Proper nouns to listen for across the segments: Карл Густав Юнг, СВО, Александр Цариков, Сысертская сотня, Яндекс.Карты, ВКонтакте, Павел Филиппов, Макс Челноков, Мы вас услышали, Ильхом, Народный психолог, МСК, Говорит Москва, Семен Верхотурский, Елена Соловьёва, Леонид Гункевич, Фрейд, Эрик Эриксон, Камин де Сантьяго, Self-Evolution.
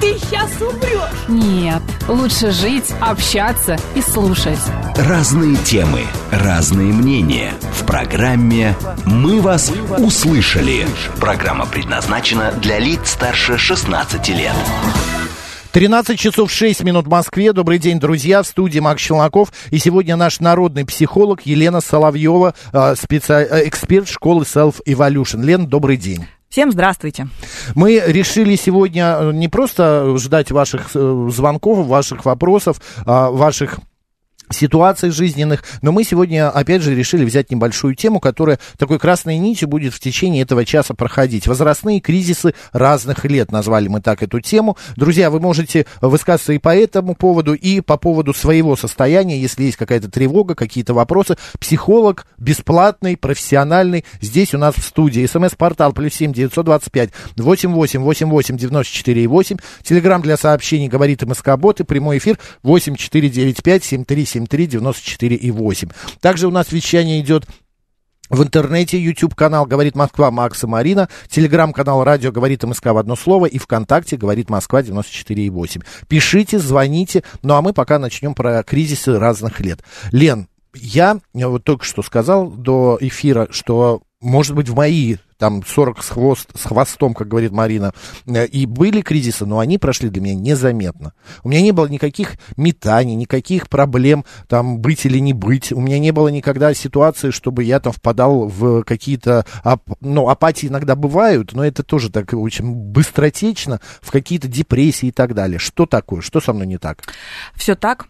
ты сейчас умрешь. Нет, лучше жить, общаться и слушать. Разные темы, разные мнения. В программе «Мы вас услышали». Программа предназначена для лиц старше 16 лет. 13 часов 6 минут в Москве. Добрый день, друзья. В студии Макс Челноков. И сегодня наш народный психолог Елена Соловьёва, эксперт школы Self-Evolution. Лен, добрый день. Всем здравствуйте. Мы решили сегодня не просто ждать ваших звонков, ваших вопросов, ваших ситуаций жизненных, но мы сегодня, опять же, решили взять небольшую тему, которая такой красной нитью будет в течение этого часа проходить. Возрастные кризисы разных лет, назвали мы так эту тему. Друзья, вы можете высказываться и по этому поводу, и по поводу своего состояния, если есть какая-то тревога, какие-то вопросы. Психолог бесплатный, профессиональный, здесь у нас в студии. СМС-портал +7 925 88 88 94 8. Телеграм для сообщений говорит МСК-бот и прямой эфир 8495 737 394 и 8. Также у нас вещание идет в интернете, YouTube-канал «Говорит Москва» Макс и Марина, телеграм-канал «Радио Говорит МСК» в одно слово и ВКонтакте «Говорит Москва» 94,8. Пишите, звоните, ну а мы пока начнем про кризисы разных лет. Лен, я вот только что сказал до эфира, что, может быть, в мои там 40 с хвостом, как говорит Марина, и были кризисы, но они прошли для меня незаметно. У меня не было никаких метаний, никаких проблем, там, быть или не быть. У меня не было никогда ситуации, чтобы я там впадал в какие-то, апатии иногда бывают, но это тоже так очень быстротечно, в какие-то депрессии и так далее. Что такое? Что со мной не так? Все так.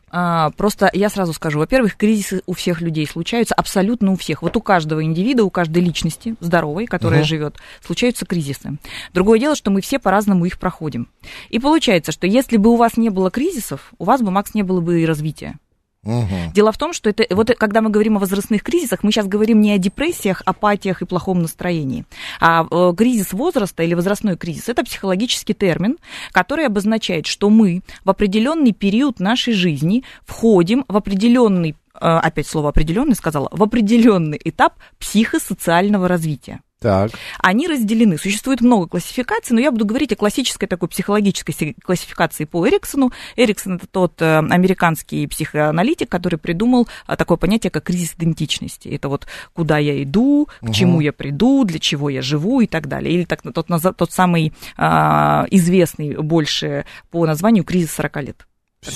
Просто я сразу скажу. Во-первых, кризисы у всех людей случаются, абсолютно у всех. Вот у каждого индивида, у каждой личности здоровой, которая живет, случаются кризисы. Другое дело, что мы все по-разному их проходим. И получается, что если бы у вас не было кризисов, у вас бы, Макс, не было бы и развития. Дело в том, что это, вот когда мы говорим о возрастных кризисах, мы сейчас говорим не о депрессиях, апатиях и плохом настроении. А кризис возраста или возрастной кризис – это психологический термин, который обозначает, что мы в определенный период нашей жизни входим в определенный, опять слово «определенный» сказала, в определенный этап психосоциального развития. Так. Они разделены. Существует много классификаций, но я буду говорить о классической такой психологической классификации по Эриксону. Эриксон – это тот американский психоаналитик, который придумал такое понятие, как кризис идентичности. Это вот куда я иду, к чему я приду, для чего я живу и так далее. Или так, тот самый известный больше по названию кризис 40 лет.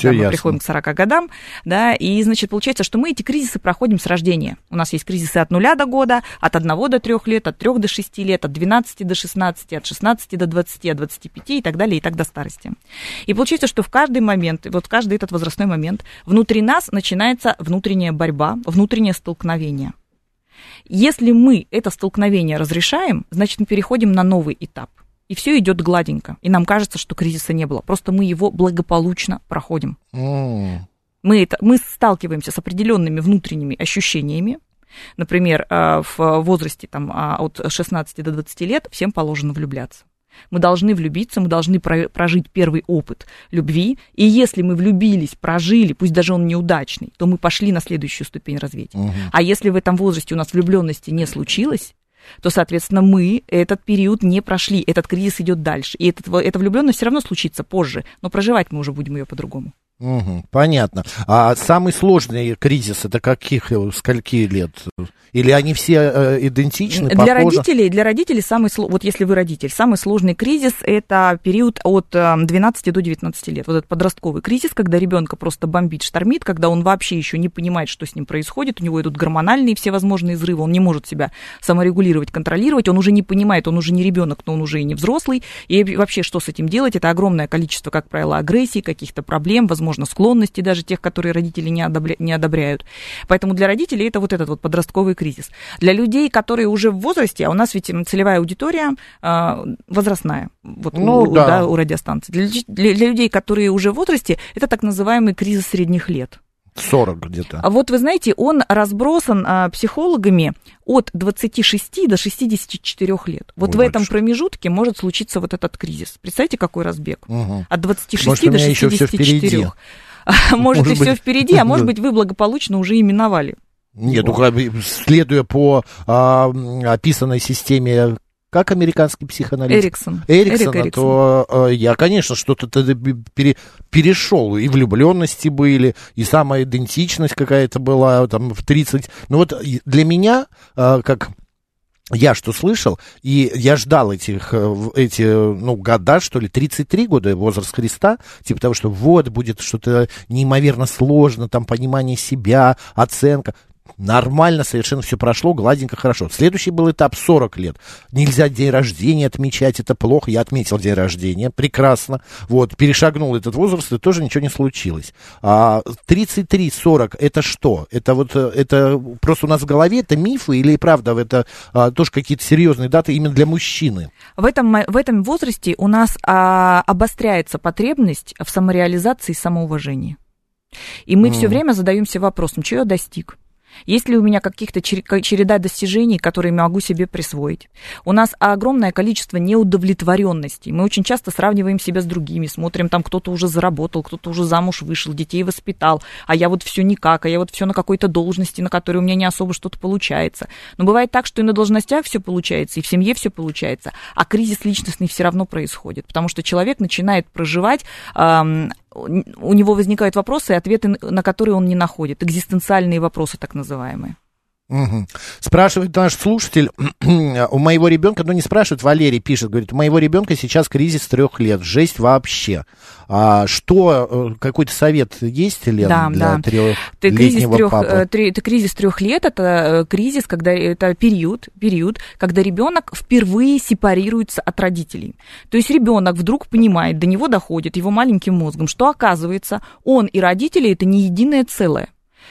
Когда мы приходим к 40 годам, да, и, значит, получается, что мы эти кризисы проходим с рождения. У нас есть кризисы от 0 до года, от 1 до 3 лет, от 3 до 6 лет, от 12 до 16, от 16 до 20, от 25 и так далее, и так до старости. И получается, что в каждый момент, вот в каждый этот возрастной момент внутри нас начинается внутренняя борьба, внутреннее столкновение. Если мы это столкновение разрешаем, значит, мы переходим на новый этап. И все идет гладенько. И нам кажется, что кризиса не было. Просто мы его благополучно проходим. Мы сталкиваемся с определенными внутренними ощущениями. Например, в возрасте там, от 16 до 20 лет всем положено влюбляться. Мы должны влюбиться, мы должны прожить первый опыт любви. И если мы влюбились, прожили, пусть даже он неудачный, то мы пошли на следующую ступень развития. А если в этом возрасте у нас влюбленности не случилось, то, соответственно, мы этот период не прошли, этот кризис идет дальше. И эта влюбленность все равно случится позже, но проживать мы уже будем ее по-другому. Понятно. А самый сложный кризис – это скольки лет? Или они все идентичны, похожи? Для родителей самый сложный, вот если вы родитель, самый сложный кризис – это период от 12 до 19 лет. Вот этот подростковый кризис, когда ребенка просто бомбит, штормит, когда он вообще еще не понимает, что с ним происходит, у него идут гормональные всевозможные взрывы, он не может себя саморегулировать, контролировать, он уже не понимает, он уже не ребенок, но он уже и не взрослый, и вообще что с этим делать? Это огромное количество, как правило, агрессий, каких-то проблем, возможностей, возможно, склонности даже тех, которые родители не одобряют. Поэтому для родителей это вот этот вот подростковый кризис. Для людей, которые уже в возрасте, а у нас ведь целевая аудитория возрастная, вот у радиостанций. Для людей, которые уже в возрасте, это так называемый кризис средних лет. 40 где-то. А вот вы знаете, он разбросан психологами от 26 до 64 лет. Вот в этом промежутке может случиться вот этот кризис. Представьте, какой разбег? Угу. От 26 до 64. Может, и все впереди, а может быть, вы благополучно уже именовали. Нет, следуя по описанной системе. Как американский психоаналитик? Эриксон. То я, конечно, что-то перешел. И влюбленности были, и самоидентичность какая-то была там, в 30. Но вот для меня, как я что слышал, и я ждал эти года, что ли, 33 года, возраст Христа, типа того, что вот будет что-то неимоверно сложно, там понимание себя, оценка. Нормально, совершенно все прошло, гладенько, хорошо. Следующий был этап 40 лет. Нельзя день рождения отмечать, это плохо. Я отметил день рождения, прекрасно. Вот, перешагнул этот возраст, и тоже ничего не случилось. 33-40, это что? Это просто у нас в голове, это мифы или правда? Это тоже какие-то серьезные даты именно для мужчины? В этом возрасте у нас обостряется потребность в самореализации и самоуважении. И мы все время задаемся вопросом, чего я достиг? Есть ли у меня каких-то череда достижений, которые могу себе присвоить? У нас огромное количество неудовлетворенностей. Мы очень часто сравниваем себя с другими, смотрим, там кто-то уже заработал, кто-то уже замуж вышел, детей воспитал, а я вот все никак, а я вот все на какой-то должности, на которой у меня не особо что-то получается. Но бывает так, что и на должностях все получается, и в семье все получается, а кризис личностный все равно происходит, потому что человек начинает проживать... у него возникают вопросы и ответы, на которые он не находит. Экзистенциальные вопросы, так называемые. Угу. Спрашивает наш слушатель, у моего ребенка, ну не спрашивает, Валерий пишет, говорит, у моего ребенка сейчас кризис 3 лет, жесть вообще. Какой-то совет есть, Лена, для 3-летнего папы? Кризис 3 лет, это кризис, когда это период, когда ребенок впервые сепарируется от родителей. То есть ребенок вдруг понимает, до него доходит его маленьким мозгом, что оказывается, он и родители это не единое целое.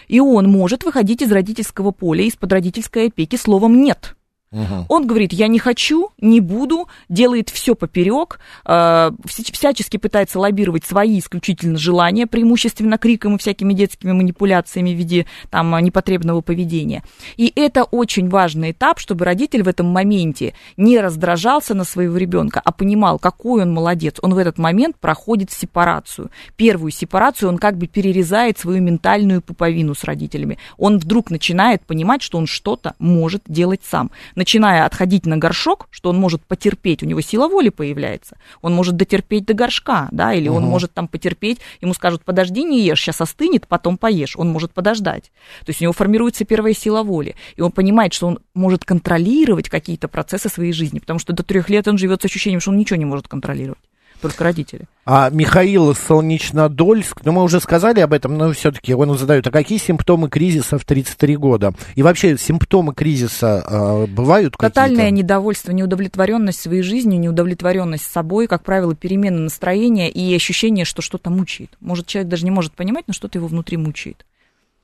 И он может выходить из родительского поля, из-под родительской опеки словом «нет». Угу. Он говорит «я не хочу, не буду», делает все поперек, всячески пытается лоббировать свои исключительно желания, преимущественно криком и всякими детскими манипуляциями в виде там, непотребного поведения. И это очень важный этап, чтобы родитель в этом моменте не раздражался на своего ребенка, а понимал, какой он молодец. Он в этот момент проходит сепарацию. Первую сепарацию он как бы перерезает свою ментальную пуповину с родителями. Он вдруг начинает понимать, что он что-то может делать сам. Начиная отходить на горшок, что он может потерпеть, у него сила воли появляется, он может дотерпеть до горшка, да, или он может там потерпеть, ему скажут, подожди, не ешь, сейчас остынет, потом поешь, он может подождать. То есть у него формируется первая сила воли, и он понимает, что он может контролировать какие-то процессы своей жизни, потому что до 3 лет он живет с ощущением, что он ничего не может контролировать. Только родители. Михаил из Солнечнодольск, мы уже сказали об этом, но все-таки он задает, а какие симптомы кризиса в 33 года? И вообще симптомы кризиса бывают какие-то? Тотальное недовольство, неудовлетворенность своей жизнью, неудовлетворенность собой, как правило, перемена настроения и ощущение, что что-то мучает. Может, человек даже не может понимать, но что-то его внутри мучает.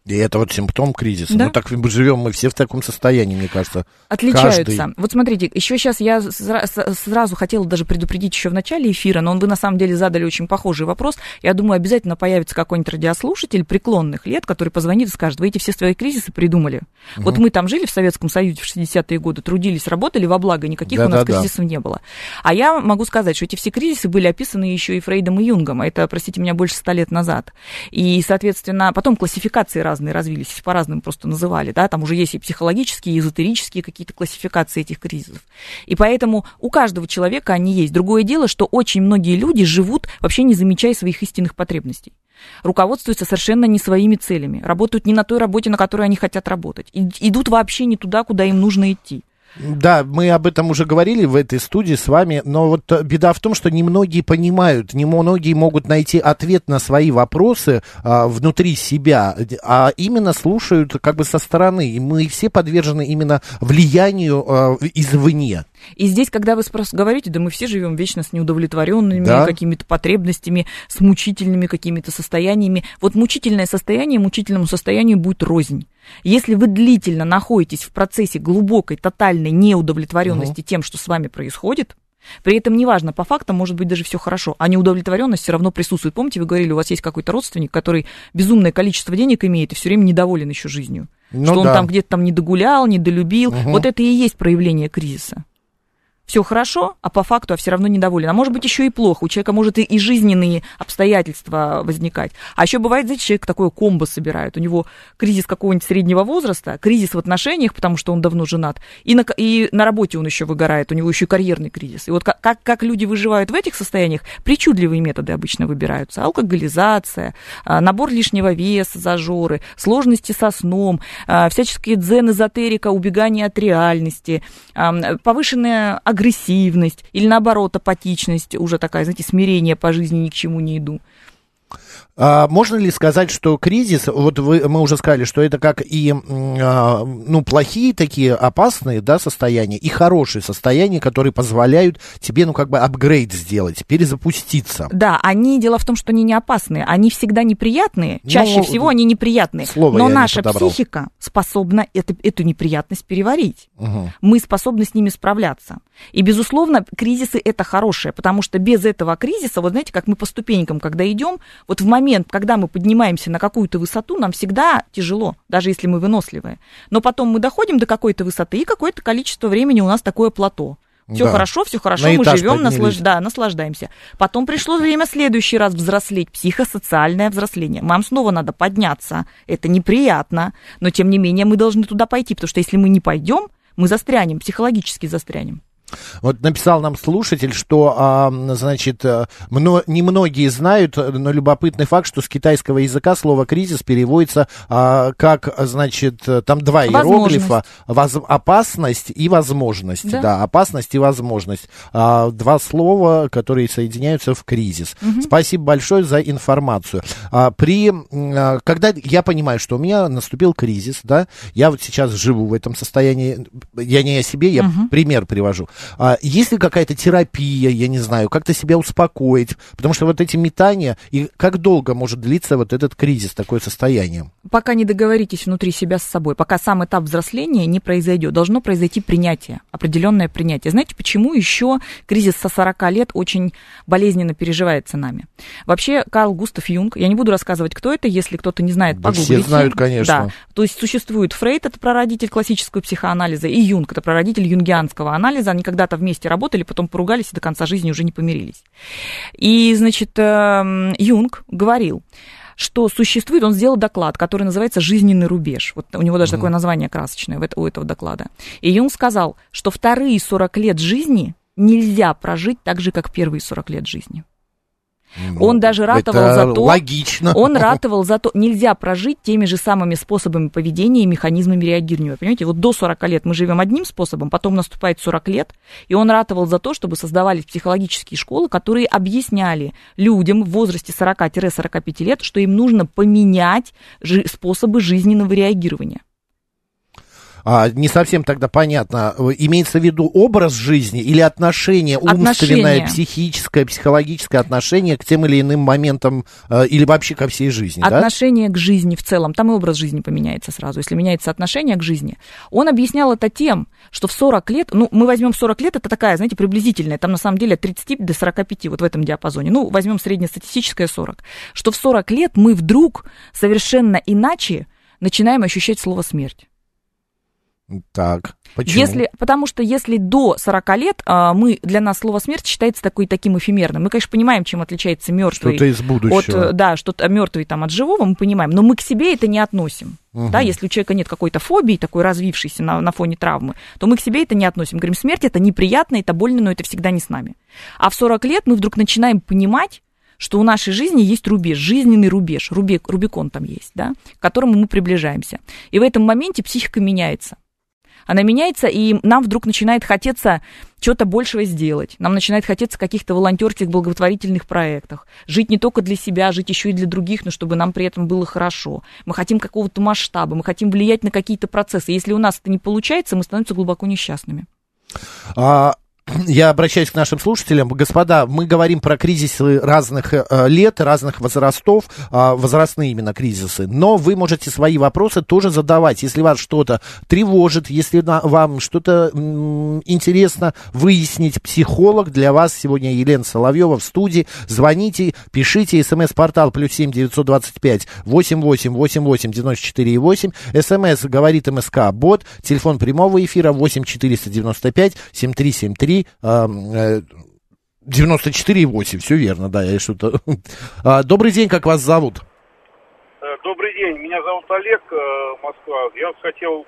И это вот симптом кризиса. Да? Ну, так живем мы все в таком состоянии, мне кажется. Отличаются. Каждый. Вот смотрите, еще сейчас я сразу хотела даже предупредить еще в начале эфира, но вы на самом деле задали очень похожий вопрос. Я думаю, обязательно появится какой-нибудь радиослушатель преклонных лет, который позвонит и скажет, вы эти все свои кризисы придумали. Угу. Вот мы там жили в Советском Союзе в 60-е годы, трудились, работали во благо, никаких кризисов не было. А я могу сказать, что эти все кризисы были описаны еще и Фрейдом и Юнгом, а это, простите меня, больше 100 лет назад. И, соответственно, потом классификации разные развились, по-разному просто называли, да, там уже есть и психологические, и эзотерические какие-то классификации этих кризисов. И поэтому у каждого человека они есть. Другое дело, что очень многие люди живут, вообще не замечая своих истинных потребностей. Руководствуются совершенно не своими целями, работают не на той работе, на которой они хотят работать, идут вообще не туда, куда им нужно идти. Да, мы об этом уже говорили в этой студии с вами, но вот беда в том, что немногие понимают, немногие могут найти ответ на свои вопросы внутри себя, а именно слушают как бы со стороны, и мы все подвержены именно влиянию извне. И здесь, когда вы говорите, да мы все живем вечно с неудовлетворенными какими-то потребностями, с мучительными какими-то состояниями. Вот мучительное состояние, мучительному состоянию будет рознь. Если вы длительно находитесь в процессе глубокой, тотальной неудовлетворенности тем, что с вами происходит, при этом неважно, по фактам может быть даже все хорошо, а неудовлетворенность все равно присутствует. Помните, вы говорили, у вас есть какой-то родственник, который безумное количество денег имеет и все время недоволен еще жизнью, что он там где-то там не догулял, не долюбил. Вот это и есть проявление кризиса. Все хорошо, а по факту все равно недоволен. А может быть, еще и плохо. У человека может и жизненные обстоятельства возникать. А еще бывает, знаете, человек такое комбо собирает. У него кризис какого-нибудь среднего возраста, кризис в отношениях, потому что он давно женат, и на работе он еще выгорает, у него еще и карьерный кризис. И вот как люди выживают в этих состояниях, причудливые методы обычно выбираются. Алкоголизация, набор лишнего веса, зажоры, сложности со сном, всяческие дзен-эзотерика, убегание от реальности, повышенная агрессивность или, наоборот, апатичность, уже такая, знаете, смирение по жизни, ни к чему не иду. А можно ли сказать, что кризис, вот мы уже сказали, что это как и плохие такие опасные состояния, и хорошие состояния, которые позволяют тебе апгрейд сделать, перезапуститься. Да, дело в том, что они не опасные, они всегда неприятные, чаще всего они неприятные, но наша психика способна эту неприятность переварить, мы способны с ними справляться. И, безусловно, кризисы – это хорошее, потому что без этого кризиса, вот знаете, как мы по ступенькам, когда идем, вот в момент, когда мы поднимаемся на какую-то высоту, нам всегда тяжело, даже если мы выносливые. Но потом мы доходим до какой-то высоты, и какое-то количество времени у нас такое плато. Все хорошо, мы живем, наслаждаемся. Потом пришло время в следующий раз взрослеть, психосоциальное взросление. Нам снова надо подняться, это неприятно, но тем не менее мы должны туда пойти, потому что если мы не пойдем, мы застрянем, психологически застрянем. Вот написал нам слушатель, что, значит, немногие знают, но любопытный факт, что с китайского языка слово «кризис» переводится как, значит, там два иероглифа. Опасность и возможность. Да, опасность и возможность. Два слова, которые соединяются в кризис. Спасибо большое за информацию. Когда я понимаю, что у меня наступил кризис, да, я вот сейчас живу в этом состоянии, я не о себе, я пример привожу. Есть ли какая-то терапия, я не знаю, как-то себя успокоить? Потому что вот эти метания, и как долго может длиться вот этот кризис, такое состояние? Пока не договоритесь внутри себя с собой, пока сам этап взросления не произойдет, должно произойти принятие, определенное принятие. Знаете, почему еще кризис со 40 лет очень болезненно переживается нами? Вообще, Карл Густав Юнг, я не буду рассказывать, кто это, если кто-то не знает, погуглите. Все знают, конечно. Да. То есть существует Фрейд, это прародитель классического психоанализа, и Юнг, это прародитель юнгианского анализа. Они когда-то вместе работали, потом поругались и до конца жизни уже не помирились. И, значит, Юнг говорил, что существует, он сделал доклад, который называется «Жизненный рубеж». Вот у него даже такое название красочное у этого доклада. И Юнг сказал, что вторые 40 лет жизни нельзя прожить так же, как первые 40 лет жизни. Он даже ратовал за то... Логично. Он ратовал за то, нельзя прожить теми же самыми способами поведения и механизмами реагирования. Понимаете, вот до 40 лет мы живем одним способом, потом наступает 40 лет, и он ратовал за то, чтобы создавались психологические школы, которые объясняли людям в возрасте 40-45 лет, что им нужно поменять способы жизненного реагирования. Не совсем тогда понятно, имеется в виду образ жизни или отношение, умственное, психическое, психологическое отношение к тем или иным моментам или вообще ко всей жизни? Отношение к жизни в целом, там и образ жизни поменяется сразу, если меняется отношение к жизни. Он объяснял это тем, что в 40 лет, мы возьмем 40 лет, это такая, знаете, приблизительная, там на самом деле от 30 до 45, вот в этом диапазоне, возьмем среднестатистическое 40, что в 40 лет мы вдруг совершенно иначе начинаем ощущать слово «смерть». Так, почему? Потому что если до 40 лет для нас слово «смерть» считается таким эфемерным. Мы, конечно, понимаем, чем отличается мертвый что-то из будущего. Что-то мертвый от живого, мы понимаем, но мы к себе это не относим. Да, если у человека нет какой-то фобии, такой развившейся на фоне травмы, то мы к себе это не относим. Говорим, смерть – это неприятно, это больно, но это всегда не с нами. А в 40 лет мы вдруг начинаем понимать, что у нашей жизни есть рубеж, жизненный рубеж, Рубикон там есть, да, к которому мы приближаемся. И в этом моменте психика меняется. она меняется, и нам вдруг начинает хотеться чего-то большего сделать. Нам начинает хотеться каких-то волонтерских, благотворительных проектах. Жить не только для себя, жить еще и для других, но чтобы нам при этом было хорошо. Мы хотим какого-то масштаба, мы хотим влиять на какие-то процессы. Если у нас это не получается, мы становимся глубоко несчастными. Я обращаюсь к нашим слушателям. Господа, мы говорим про кризисы разных лет, разных возрастов, возрастные именно кризисы. Но вы можете свои вопросы тоже задавать. Если вас что-то тревожит, если вам что-то интересно выяснить, психолог для вас сегодня Елена Соловьева в студии. Звоните, пишите. СМС-портал +7 925 88 88 94 8. СМС говорит МСК бот. Телефон прямого эфира 8 495 7373. 94,8, все верно, да, я что-то... Добрый день, как вас зовут? Добрый день, меня зовут Олег, Москва. Я хотел,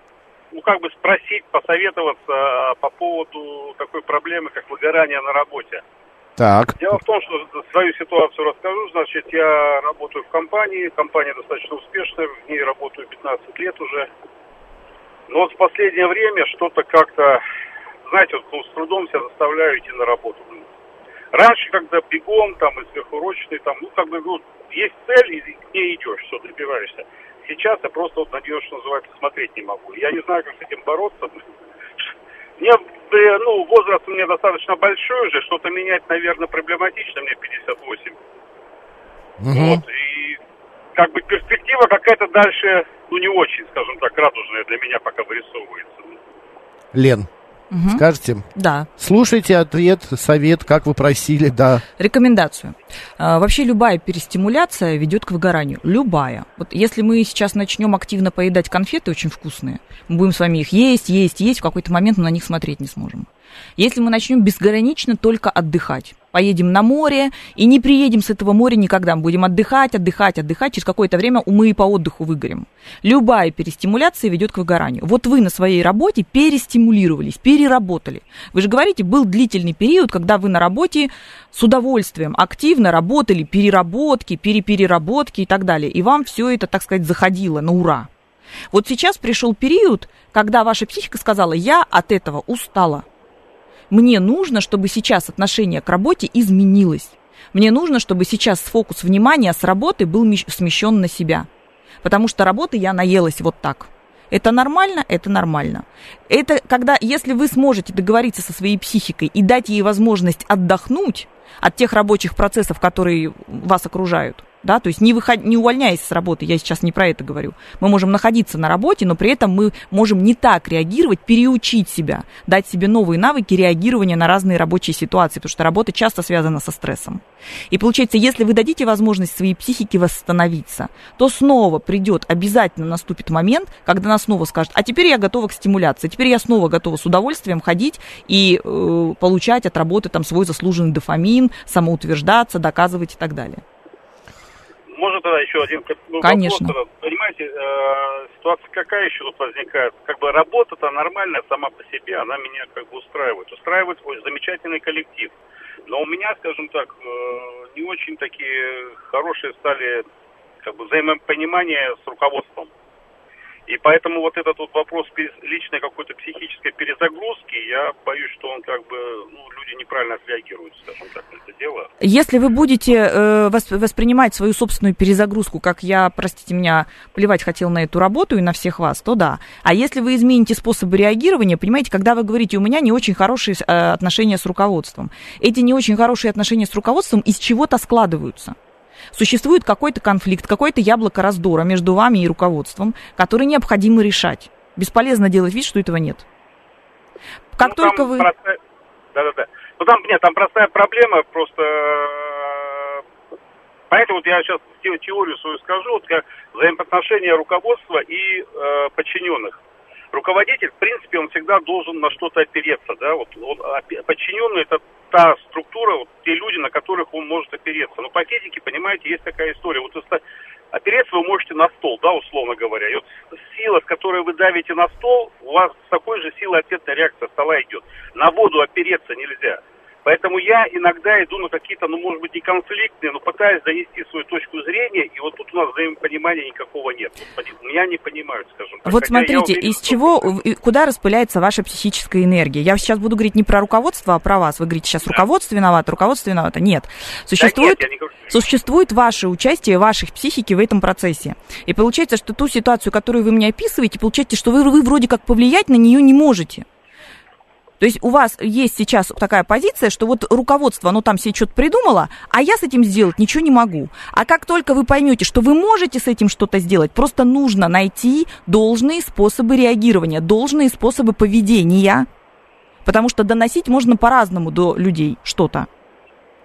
спросить, посоветоваться по поводу такой проблемы, как выгорание на работе. Так. Дело в том, что свою ситуацию расскажу. Значит, я работаю в компании, компания достаточно успешная, в ней работаю 15 лет уже. Но вот в последнее время что-то как-то... Знаете, вот, с трудом себя заставляю идти на работу. Раньше, когда бегом, там, и сверхурочный, там, есть цель, и к ней идешь, все, добиваешься. Сейчас я просто на нее, что называется, смотреть не могу. Я не знаю, как с этим бороться. Возраст у меня достаточно большой уже, что-то менять, наверное, проблематично, мне 58. Вот, и перспектива какая-то дальше, не очень, скажем так, радужная для меня пока вырисовывается. Лен. Скажете? Да. Слушайте ответ, совет, как вы просили, да. Рекомендацию. Вообще любая перестимуляция ведет к выгоранию. Любая. Вот если мы сейчас начнем активно поедать конфеты, очень вкусные, мы будем с вами их есть, в какой-то момент мы на них смотреть не сможем. Если мы начнем безгранично только отдыхать, поедем на море и не приедем с этого моря никогда, мы будем отдыхать, через какое-то время умы и по отдыху выгорим. Любая перестимуляция ведет к выгоранию. Вот вы на своей работе перестимулировались, переработали. Вы же говорите, был длительный период, когда вы на работе с удовольствием активно работали, переработки, переработки и так далее. И вам все это, заходило на ура. Вот сейчас пришел период, когда ваша психика сказала: «Я от этого устала». Мне нужно, чтобы сейчас отношение к работе изменилось. Мне нужно, чтобы сейчас фокус внимания с работы был смещен на себя. Потому что работы я наелась вот так. Это нормально? Это нормально. Это когда, если вы сможете договориться со своей психикой и дать ей возможность отдохнуть от тех рабочих процессов, которые вас окружают, да, то есть не увольняясь с работы, я сейчас не про это говорю, мы можем находиться на работе, но при этом мы можем не так реагировать, переучить себя, дать себе новые навыки реагирования на разные рабочие ситуации, потому что работа часто связана со стрессом. И получается, если вы дадите возможность своей психике восстановиться, то снова обязательно наступит момент, когда она снова скажет: а теперь я готова к стимуляции, теперь я снова готова с удовольствием ходить и получать от работы свой заслуженный дофамин, самоутверждаться, доказывать и так далее. Можно тогда еще один вопрос? Понимаете, ситуация какая еще тут возникает? Работа-то нормальная сама по себе, она меня устраивает. Устраивает свой замечательный коллектив. Но у меня, не очень такие хорошие стали взаимопонимания с руководством. И поэтому этот вопрос личной какой-то психической перезагрузки, я боюсь, что он люди неправильно отреагируют, скажем так, на это дело. Если вы будете воспринимать свою собственную перезагрузку, как я, простите меня, плевать хотел на эту работу и на всех вас, то да. А если вы измените способы реагирования, понимаете, когда вы говорите: у меня не очень хорошие отношения с руководством, эти не очень хорошие отношения с руководством из чего-то складываются. Существует какой-то конфликт, какое-то яблоко раздора между вами и руководством, который необходимо решать. Бесполезно делать вид, что этого нет. Как только вы... Да-да-да. Там простая проблема, Поэтому я сейчас теорию свою скажу, взаимоотношения руководства и подчиненных. Руководитель, в принципе, он всегда должен на что-то опереться, да, подчиненный – это та структура, те люди, на которых он может опереться. Но по физике, понимаете, есть такая история, опереться вы можете на стол, да, условно говоря, и сила, с которой вы давите на стол, у вас с такой же силой ответная реакция стола идет. На воду опереться нельзя. Поэтому я иногда иду на какие-то, ну, может быть, не конфликтные, но пытаюсь донести свою точку зрения, и вот тут у нас взаимопонимания никакого нет. Господин, меня не понимают, скажем так. Вот смотрите, уверен, из чего, куда распыляется ваша психическая энергия? Я сейчас буду говорить не про руководство, а про вас. Вы говорите сейчас, да, руководство виновато. Нет. Существует ваше участие, ваших психики в этом процессе. И получается, что ту ситуацию, которую вы мне описываете, получается, что вы вроде как повлиять на нее не можете. То есть у вас есть сейчас такая позиция, что вот руководство, оно там себе что-то придумало, а я с этим сделать ничего не могу. А как только вы поймете, что вы можете с этим что-то сделать, просто нужно найти должные способы реагирования, должные способы поведения, потому что доносить можно по-разному до людей что-то.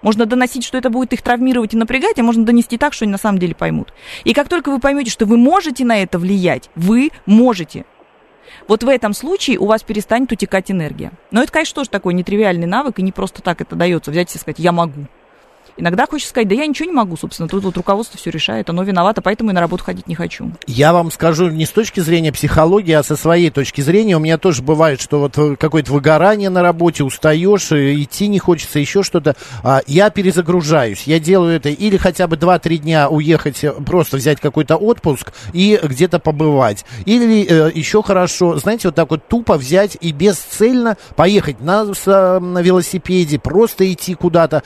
Можно доносить, что это будет их травмировать и напрягать, а можно донести так, что они на самом деле поймут. И как только вы поймете, что вы можете на это влиять, вы можете. Вот в этом случае у вас перестанет утекать энергия. Но это, конечно, тоже такой нетривиальный навык, и не просто так это дается взять и сказать «я могу». Иногда хочешь сказать, да я ничего не могу, собственно, тут вот руководство все решает, оно виновато, поэтому и на работу ходить не хочу. Я вам скажу не с точки зрения психологии, а со своей точки зрения. У меня тоже бывает, что вот какое-то выгорание на работе, устаешь, идти не хочется, еще что-то. Я перезагружаюсь, я делаю это, или хотя бы 2-3 дня уехать, просто взять какой-то отпуск и где-то побывать. Или еще хорошо, знаете, вот так вот тупо взять и бесцельно поехать на велосипеде, просто идти куда-то,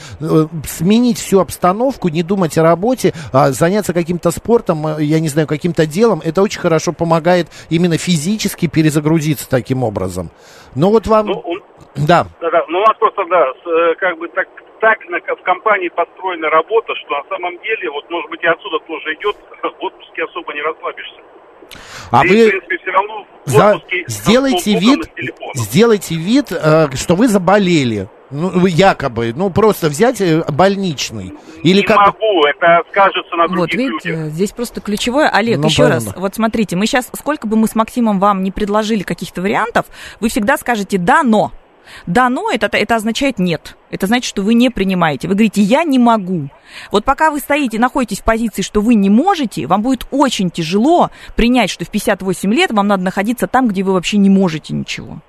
сменить всю обстановку, не думать о работе, заняться каким-то спортом, я не знаю, каким-то делом, это очень хорошо помогает именно физически перезагрузиться таким образом. Но вот вам... Ну, у нас просто, как бы так в компании построена работа, что на самом деле, вот, может быть, и отсюда тоже идет, в отпуске особо не расслабишься. А вы, в принципе, все равно в отпуске сделайте вид, что вы заболели. Ну, якобы, ну, просто взять больничный. Или не как... могу, это скажется на других людях. Вот, видите, людях. Здесь просто ключевое. Олег, ну, еще раз, вот смотрите, мы сейчас, сколько бы мы с Максимом вам не предложили каких-то вариантов, вы всегда скажете «да, но». «Да, но» — это означает «нет». Это значит, что вы не принимаете. Вы говорите «я не могу». Вот пока вы стоите, находитесь в позиции, что вы не можете, вам будет очень тяжело принять, что в 58 лет вам надо находиться там, где вы вообще не можете ничего.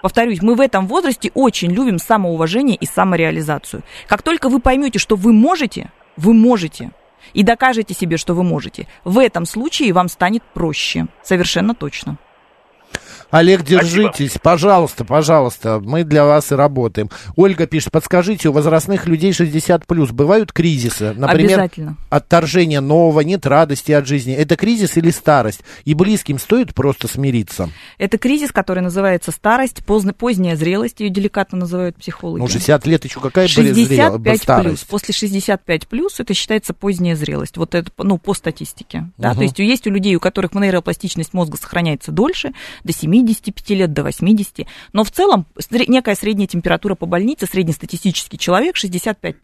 Повторюсь, мы в этом возрасте очень любим самоуважение и самореализацию. Как только вы поймете, что вы можете, и докажете себе, что вы можете, в этом случае вам станет проще, совершенно точно. Олег, держитесь, спасибо. Пожалуйста, мы для вас и работаем. Ольга пишет, подскажите, у возрастных людей 60+, бывают кризисы? Например, отторжение нового, нет радости от жизни. Это кризис или старость? И близким стоит просто смириться? Это кризис, который называется старость, поздняя зрелость, ее деликатно называют психологи. Ну, 60 лет еще какая была старость? После 65+, это считается поздняя зрелость, вот это, ну, по статистике. Да? Угу. То есть у людей, у которых нейропластичность мозга сохраняется дольше, до 75 лет, до 80, но в целом некая средняя температура по больнице, среднестатистический человек 65+.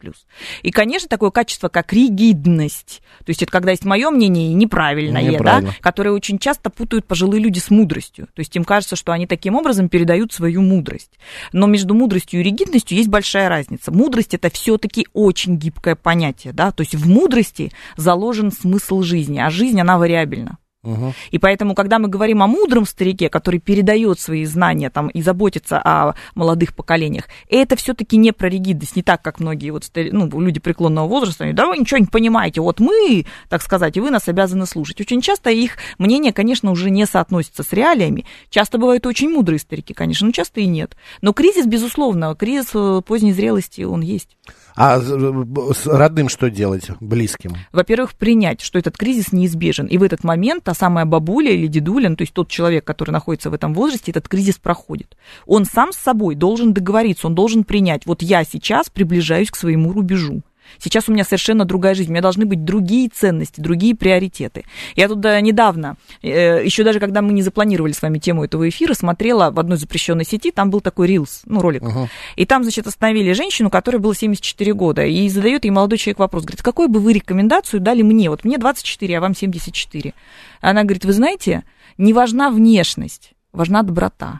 И, конечно, такое качество, как ригидность, то есть это когда есть мое мнение и неправильное, да, которое очень часто путают пожилые люди с мудростью, то есть им кажется, что они таким образом передают свою мудрость. Но между мудростью и ригидностью есть большая разница. Мудрость – это все-таки очень гибкое понятие, да, то есть в мудрости заложен смысл жизни, а жизнь, она вариабельна. Угу. И поэтому, когда мы говорим о мудром старике, который передает свои знания там, и заботится о молодых поколениях, это все-таки не про ригидность, не так, как многие вот люди преклонного возраста, они говорят, да вы ничего не понимаете, вот мы, так сказать, и вы нас обязаны слушать. Очень часто их мнение, конечно, уже не соотносится с реалиями. Часто бывают очень мудрые старики, конечно, но часто и нет. Но кризис, безусловно, кризис поздней зрелости, он есть. А с родным что делать, близким? Во-первых, принять, что этот кризис неизбежен. И в этот момент та самая бабуля или дедуля, ну, то есть тот человек, который находится в этом возрасте, этот кризис проходит. Он сам с собой должен договориться, он должен принять. Вот я сейчас приближаюсь к своему рубежу. Сейчас у меня совершенно другая жизнь, у меня должны быть другие ценности, другие приоритеты. Я тут недавно, еще даже когда мы не запланировали с вами тему этого эфира, смотрела в одной запрещенной сети, там был такой рилс, ролик. Uh-huh. И там, остановили женщину, которой было 74 года, и задает ей молодой человек вопрос, говорит, какую бы вы рекомендацию дали мне? Вот мне 24, а вам 74. Она говорит, вы знаете, не важна внешность, важна доброта.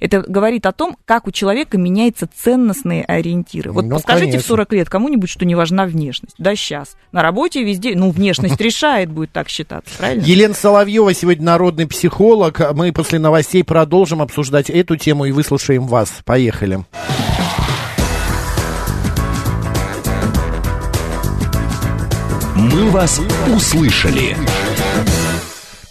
Это говорит о том, как у человека меняются ценностные ориентиры. Вот подскажите, конечно, в 40 лет кому-нибудь, что не важна внешность. Да, сейчас. На работе везде, внешность решает, будет так считаться, правильно? Елена Соловьёва сегодня народный психолог. Мы после новостей продолжим обсуждать эту тему и выслушаем вас. Поехали. Мы вас услышали.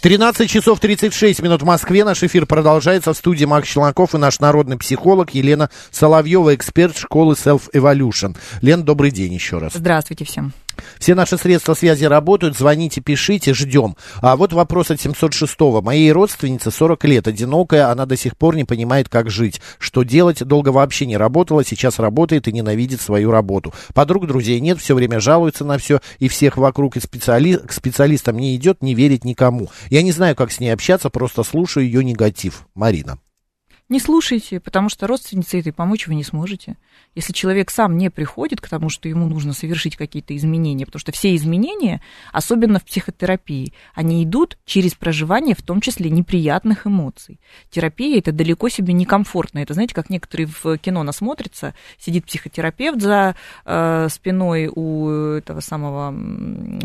13 часов 36 минут в Москве. Наш эфир продолжается. В студии Макс Челноков и наш народный психолог Елена Соловьёва, эксперт школы Self-Evolution. Лен, добрый день еще раз. Здравствуйте всем. Все наши средства связи работают. Звоните, пишите, ждем. А вот вопрос от 706-го. Моей родственнице 40 лет, одинокая, она до сих пор не понимает, как жить. Что делать? Долго вообще не работала, сейчас работает и ненавидит свою работу. Подруг, друзей нет, все время жалуется на все и всех вокруг, и к специалистам не идет, не верит никому. Я не знаю, как с ней общаться, просто слушаю ее негатив. Марина. Не слушайте, потому что родственнице этой помочь вы не сможете. Если человек сам не приходит к тому, что ему нужно совершить какие-то изменения, потому что все изменения, особенно в психотерапии, они идут через проживание, в том числе, неприятных эмоций. Терапия – это далеко себе некомфортно. Это, знаете, как некоторые в кино насмотрятся, сидит психотерапевт за спиной у этого самого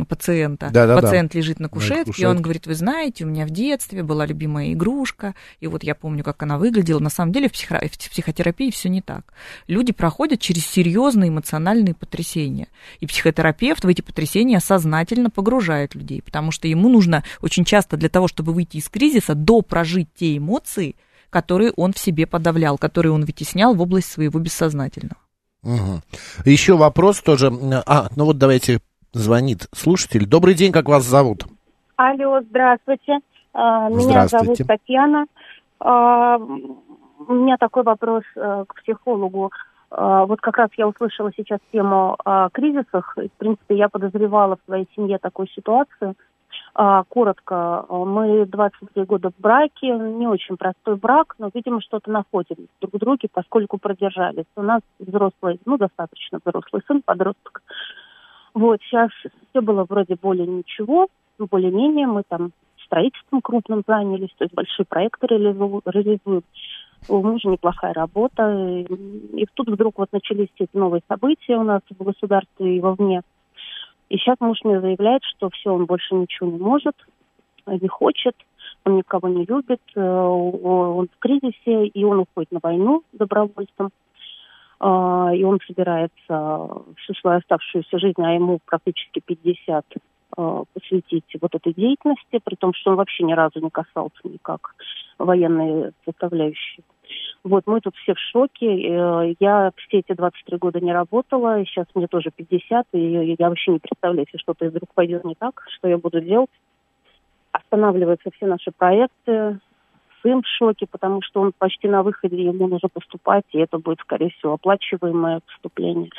пациента. Да-да-да. Пациент лежит на кушетке, и он говорит, вы знаете, у меня в детстве была любимая игрушка, и вот я помню, как она выглядела. На самом деле в психотерапии все не так. Люди проходят через серьезные эмоциональные потрясения. И психотерапевт в эти потрясения сознательно погружает людей, потому что ему нужно очень часто для того, чтобы выйти из кризиса, допрожить те эмоции, которые он в себе подавлял, которые он вытеснял в область своего бессознательного. Угу. Еще вопрос тоже. Ну вот давайте звонит слушатель. Добрый день, как вас зовут? Алло, здравствуйте. Меня зовут Татьяна. У меня такой вопрос к психологу. Вот как раз я услышала сейчас тему о кризисах. В принципе, я подозревала в своей семье такую ситуацию. Коротко, мы 23 года в браке, не очень простой брак, но, видимо, что-то находим друг в друге, поскольку продержались. У нас взрослый, достаточно взрослый сын, подросток. Вот, сейчас все было вроде более ничего, более-менее мы там... строительством крупным занялись, то есть большие проекты реализуют. У мужа неплохая работа. И тут вдруг вот начались эти новые события у нас в государстве и вовне. И сейчас муж мне заявляет, что все, он больше ничего не может, не хочет, он никого не любит, он в кризисе, и он уходит на войну добровольцем. И он собирается всю свою оставшуюся жизнь, а ему практически 50, посвятить вот этой деятельности, при том, что он вообще ни разу не касался никак военной составляющей. Вот, мы тут все в шоке. Я все эти 23 года не работала, и сейчас мне тоже 50, и я вообще не представляю, если что-то вдруг пойдет не так, что я буду делать. Останавливаются все наши проекты. Сын в шоке, потому что он почти на выходе, ему нужно поступать, и это будет, скорее всего, оплачиваемое поступление.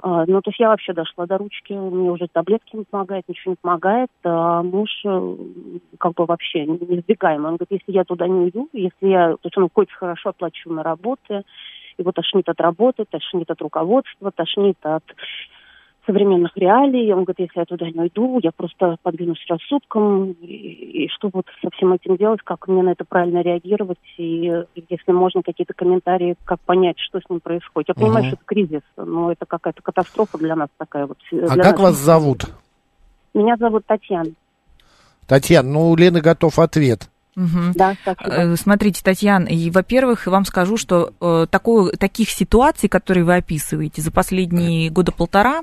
Ну, то есть я вообще дошла до ручки, мне уже таблетки не помогают, ничего не помогает, а муж как бы вообще неизбегаемый. Он говорит, если я туда не уйду, если я... То есть он уходит хорошо оплачиваемой работы, его тошнит от работы, тошнит от руководства, тошнит от современных реалий. Он говорит, если я туда не уйду, я просто подвинусь рассудком, и что вот со всем этим делать, как мне на это правильно реагировать, и если можно, какие-то комментарии, как понять, что с ним происходит. Я понимаю, что это кризис, но это какая-то катастрофа для нас такая вот. А как вас зовут? Меня зовут Татьяна. Татьяна, ну, Лена, готов ответ. Угу. Да, смотрите, Татьяна, и, во-первых, вам скажу, что таких ситуаций, которые вы описываете, за последние года полтора,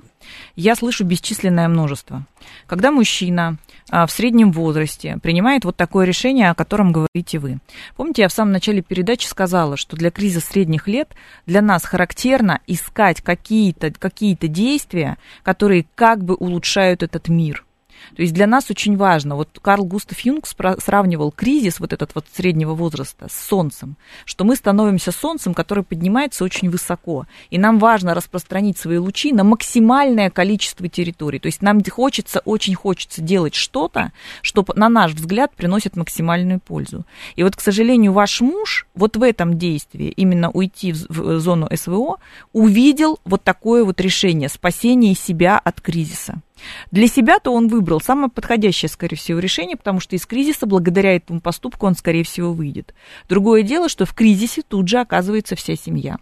я слышу бесчисленное множество. Когда мужчина в среднем возрасте принимает вот такое решение, о котором говорите вы. Помните, я в самом начале передачи сказала, что для кризиса средних лет для нас характерно искать какие-то действия, которые как бы улучшают этот мир. То есть для нас очень важно, вот Карл Густав Юнг сравнивал кризис вот этот вот среднего возраста с солнцем, что мы становимся солнцем, которое поднимается очень высоко, и нам важно распространить свои лучи на максимальное количество территорий, то есть нам очень хочется делать что-то, что, на наш взгляд, приносит максимальную пользу. И вот, к сожалению, ваш муж вот в этом действии, именно уйти в зону СВО, увидел вот такое вот решение, спасение себя от кризиса. Для себя-то он выбрал самое подходящее, скорее всего, решение, потому что из кризиса благодаря этому поступку он, скорее всего, выйдет. Другое дело, что в кризисе тут же оказывается вся семья.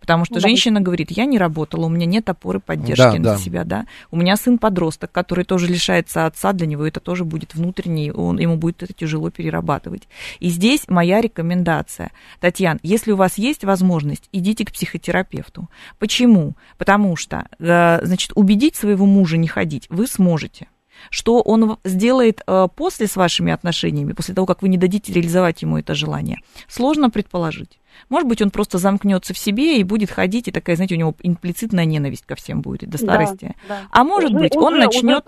Потому что женщина говорит, я не работала, у меня нет опоры поддержки для себя, да. У меня сын-подросток, который тоже лишается отца, для него это тоже будет внутренний, ему будет это тяжело перерабатывать. И здесь моя рекомендация. Татьяна, если у вас есть возможность, идите к психотерапевту. Почему? Потому что, значит, убедить своего мужа не ходить вы сможете. Что он сделает после с вашими отношениями, после того, как вы не дадите реализовать ему это желание, сложно предположить. Может быть, он просто замкнется в себе и будет ходить, и такая, знаете, у него имплицитная ненависть ко всем будет до старости. Да, да. А может быть, он начнет,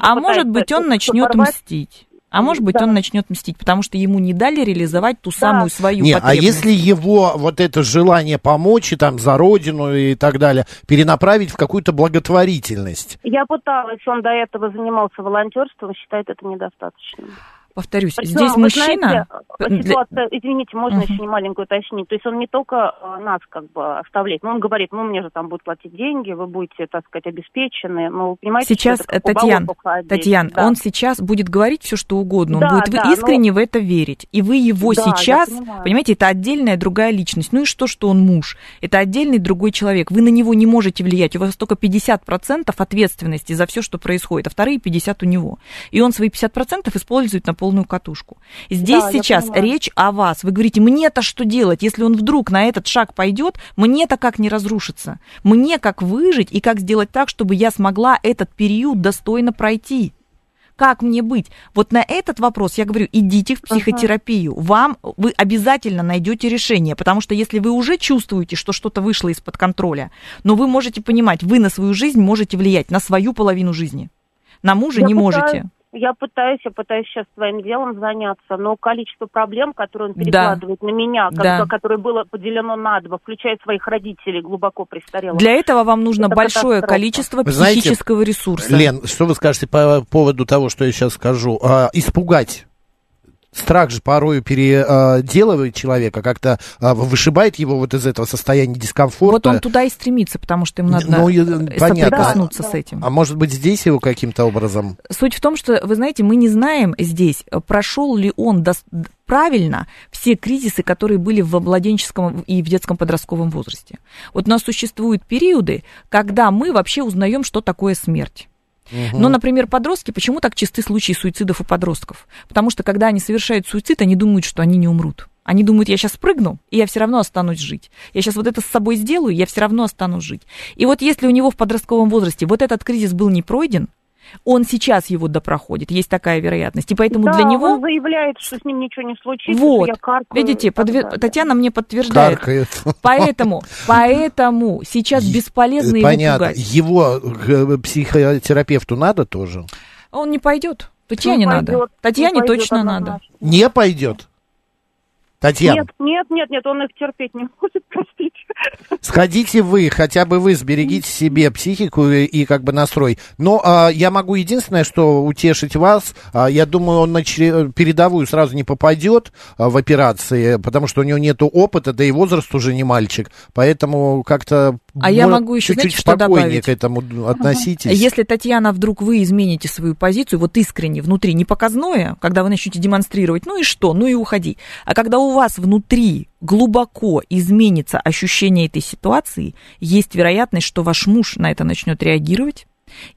а может быть, он начнет мстить. А может быть, он начнет мстить, потому что ему не дали реализовать ту самую свою потребность. А если его вот это желание помочь и там за родину и так далее перенаправить в какую-то благотворительность? Я пыталась, он до этого занимался волонтерством, считает это недостаточным. Повторюсь, причем, здесь мужчина... Знаете, ситуация, извините, можно еще не маленькую уточнить. То есть он не только нас как бы оставляет, но он говорит, ну мне же там будут платить деньги, вы будете, так сказать, обеспечены. Но вы понимаете, сейчас, что это Татьяна, да. Он сейчас будет говорить все, что угодно. Он будет искренне в это верить. И вы его сейчас, понимаете, это отдельная другая личность. Ну и что он муж? Это отдельный другой человек. Вы на него не можете влиять. У вас только 50% ответственности за все, что происходит, а вторые 50% у него. И он свои 50% использует на полную катушку. Здесь сейчас речь о вас. Вы говорите, мне-то что делать, если он вдруг на этот шаг пойдет, мне-то как не разрушиться? Мне как выжить и как сделать так, чтобы я смогла этот период достойно пройти? Как мне быть? Вот на этот вопрос я говорю, идите в психотерапию. Вы обязательно найдете решение, потому что если вы уже чувствуете, что что-то вышло из-под контроля, но вы можете понимать, вы на свою жизнь можете влиять, на свою половину жизни. На мужа не можете. Я пытаюсь сейчас своим делом заняться, но количество проблем, которые он перекладывает на меня, которое было поделено на два, включая своих родителей, глубоко престарелых. Для этого вам нужно большое количество психического ресурса. Лен, что вы скажете по поводу того, что я сейчас скажу? Испугать. Страх же порою переделывает человека, как-то вышибает его вот из этого состояния дискомфорта. Вот он туда и стремится, потому что им надо соприкоснуться с этим. А может быть, здесь его каким-то образом? Суть в том, что, вы знаете, мы не знаем здесь, прошел ли он правильно все кризисы, которые были в младенческом и в детском подростковом возрасте. Вот у нас существуют периоды, когда мы вообще узнаем, что такое смерть. Но, например, подростки, почему так часты случаи суицидов у подростков? Потому что, когда они совершают суицид, они думают, что они не умрут. Они думают, я сейчас спрыгну, и я все равно останусь жить. Я сейчас вот это с собой сделаю, и я все равно останусь жить. И вот если у него в подростковом возрасте вот этот кризис был не пройден, он сейчас его допроходит, есть такая вероятность. И поэтому для него... он заявляет, что с ним ничего не случится, вот, я каркаю. Видите, Татьяна мне подтверждает. Каркает. Поэтому сейчас бесполезно его пугать. Его к психотерапевту надо тоже? Он не пойдет. Татьяне надо. Татьяне точно надо. Не пойдет? Татьяна. Нет, он их терпеть не может, простите. Сходите вы, хотя бы вы сберегите себе психику и как бы настрой. Но я могу единственное, что утешить вас, я думаю, он на передовую сразу не попадет в операции, потому что у него нет опыта, да и возраст уже не мальчик, поэтому как-то... я могу еще, чуть-чуть спокойнее к этому относитесь. Если, Татьяна, вдруг вы измените свою позицию, вот искренне, внутри, не показное, когда вы начнете демонстрировать, ну и что, ну и уходи. А когда у вас внутри глубоко изменится ощущение этой ситуации, есть вероятность, что ваш муж на это начнет реагировать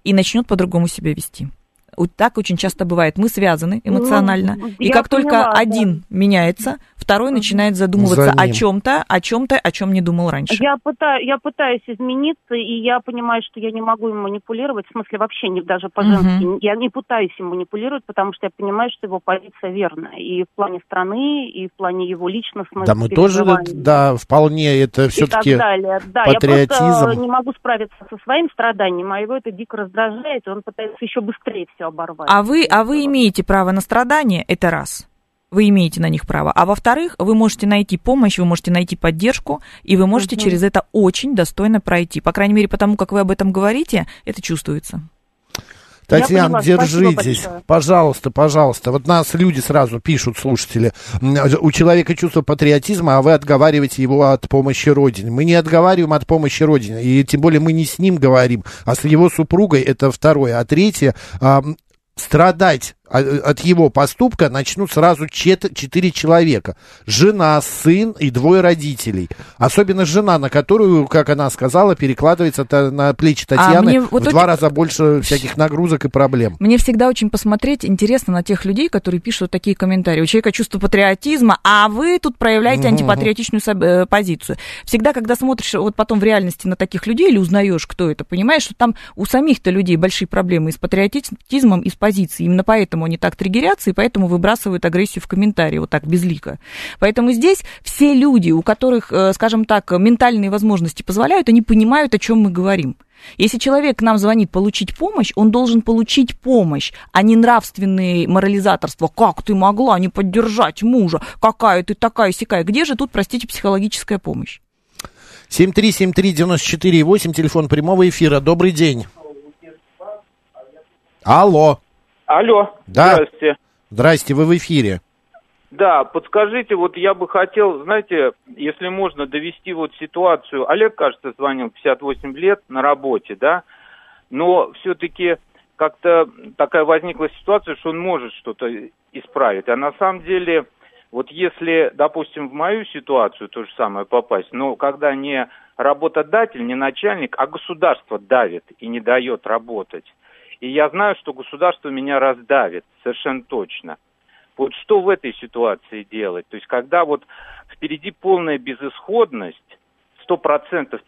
и начнет по-другому себя вести. Вот так очень часто бывает. Мы связаны эмоционально. И как только один меняется, второй начинает задумываться о чем-то, о чем не думал раньше. Я пытаюсь измениться, и я понимаю, что я не могу им манипулировать. В смысле, вообще даже по-женски. Я не пытаюсь им манипулировать, потому что я понимаю, что его позиция верная. И в плане страны, и в плане его личностных переживаний. Вполне это все-таки патриотизм. Я просто не могу справиться со своим страданием, а его это дико раздражает, и он пытается еще быстрее все оборвать. А вы имеете право на страдания, это раз. Вы имеете на них право. А во-вторых, вы можете найти помощь, вы можете найти поддержку, и вы можете через это очень достойно пройти. По крайней мере, потому как вы об этом говорите, это чувствуется. Татьяна, держитесь, пожалуйста. Вот нас люди сразу пишут, слушатели, у человека чувство патриотизма, а вы отговариваете его от помощи Родине. Мы не отговариваем от помощи Родине, и тем более мы не с ним говорим, а с его супругой, это второе. А третье, страдать от его поступка начнут сразу 4 человека. Жена, сын и 2 родителей. Особенно жена, на которую, как она сказала, перекладывается на плечи Татьяны в 2 раза больше всяких нагрузок и проблем. Мне всегда очень посмотреть интересно на тех людей, которые пишут вот такие комментарии. У человека чувство патриотизма, а вы тут проявляете антипатриотичную позицию. Всегда, когда смотришь вот потом в реальности на таких людей или узнаешь, кто это, понимаешь, что там у самих-то людей большие проблемы и с патриотизмом, и с позицией. Именно поэтому они так триггерятся, и поэтому выбрасывают агрессию в комментарии, вот так, безлико. Поэтому здесь все люди, у которых, скажем так, ментальные возможности позволяют, они понимают, о чем мы говорим. Если человек к нам звонит получить помощь, он должен получить помощь, а не нравственные морализаторства. Как ты могла не поддержать мужа? Какая ты такая-сякая? Где же тут, простите, психологическая помощь? 7373948, телефон прямого эфира. Добрый день. Алло. Алло, да. Здрасте. Здрасте, вы в эфире. Да, подскажите, вот я бы хотел, знаете, если можно, довести вот ситуацию. Олег, кажется, звонил, 58 лет, на работе, да? Но все-таки как-то такая возникла ситуация, что он может что-то исправить. А на самом деле, вот если, допустим, в мою ситуацию то же самое попасть, но когда не работодатель, не начальник, а государство давит и не дает работать, и я знаю, что государство меня раздавит, совершенно точно. Вот что в этой ситуации делать? То есть, когда вот впереди полная безысходность, 100%